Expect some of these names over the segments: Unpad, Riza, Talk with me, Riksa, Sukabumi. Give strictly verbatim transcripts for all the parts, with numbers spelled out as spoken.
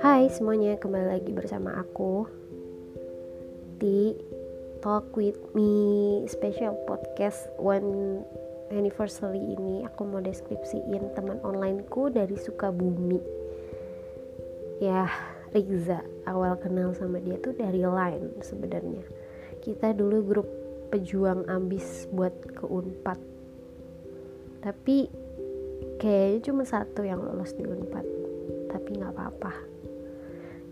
Hai semuanya, kembali lagi bersama aku di Talk with me special podcast one anniversary ini. Aku mau deskripsiin teman onlineku dari Sukabumi. Ya, Riza. Awal kenal sama dia tuh dari Line sebenarnya. Kita dulu grup pejuang ambis buat ke Unpad. Tapi kayaknya cuma satu yang lolos di Unpad, tapi nggak apa-apa,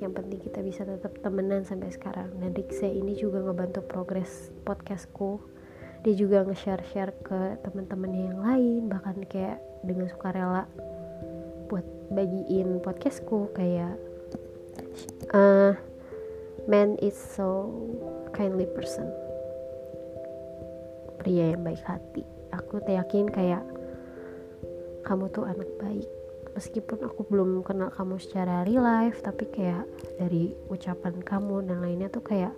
yang penting kita bisa tetap temenan sampai sekarang. Dan Riksa ini juga ngebantu progres podcastku, dia juga nge-share-share ke teman-temannya yang lain, bahkan kayak dengan sukarela buat bagiin podcastku kayak uh, man is so kindly person, pria yang baik hati. Aku yakin kayak kamu tuh anak baik, meskipun aku belum kenal kamu secara real life, tapi kayak dari ucapan kamu dan lainnya tuh kayak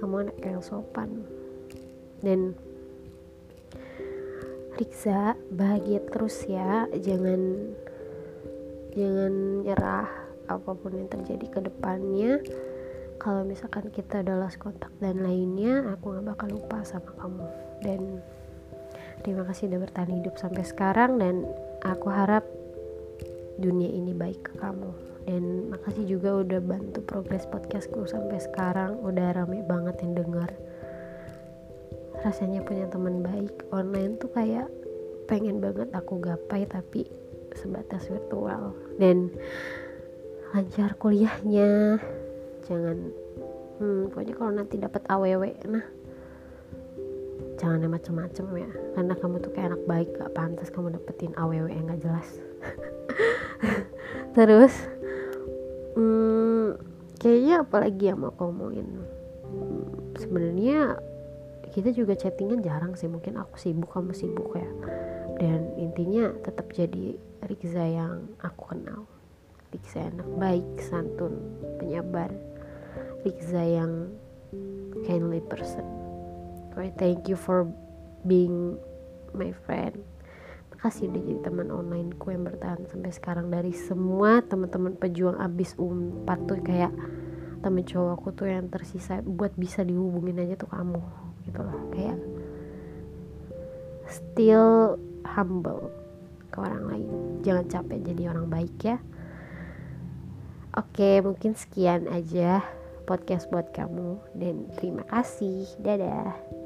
kamu anak yang sopan. Dan Riksa, bahagia terus ya, jangan jangan nyerah apapun yang terjadi ke depannya. Kalau misalkan kita udah lost kontak dan lainnya, aku gak bakal lupa sama kamu. Dan terima kasih udah bertahan hidup sampai sekarang, dan aku harap dunia ini baik ke kamu. Dan makasih juga udah bantu progres podcastku sampai sekarang, udah rame banget yang dengar. Rasanya punya teman baik online tuh kayak pengen banget aku gapai, tapi sebatas virtual. Dan lancar kuliahnya, jangan hmm, pokoknya kalau nanti dapat A W W, nah jangan yang macem-macem ya, karena kamu tuh kayak anak baik, gak pantas kamu dapetin A W W yang gak jelas. Terus hmm, kayaknya apalagi yang mau ngomongin. hmm, sebenarnya kita juga chattingan jarang sih, mungkin aku sibuk, kamu sibuk ya. Dan intinya tetap jadi Riksa yang aku kenal, Riksa anak baik, santun, penyabar, Riksa yang kindly person. Thank you for being my friend. Makasih udah jadi teman onlineku yang bertahan sampai sekarang. Dari semua teman-teman pejuang abis Unpad tuh kayak temen cowokku tuh yang tersisa buat bisa dihubungin aja tuh kamu, gitu loh. Kayak still humble ke orang lain. Jangan capek jadi orang baik ya. Oke, mungkin sekian aja podcast buat kamu, dan terima kasih. Dadah.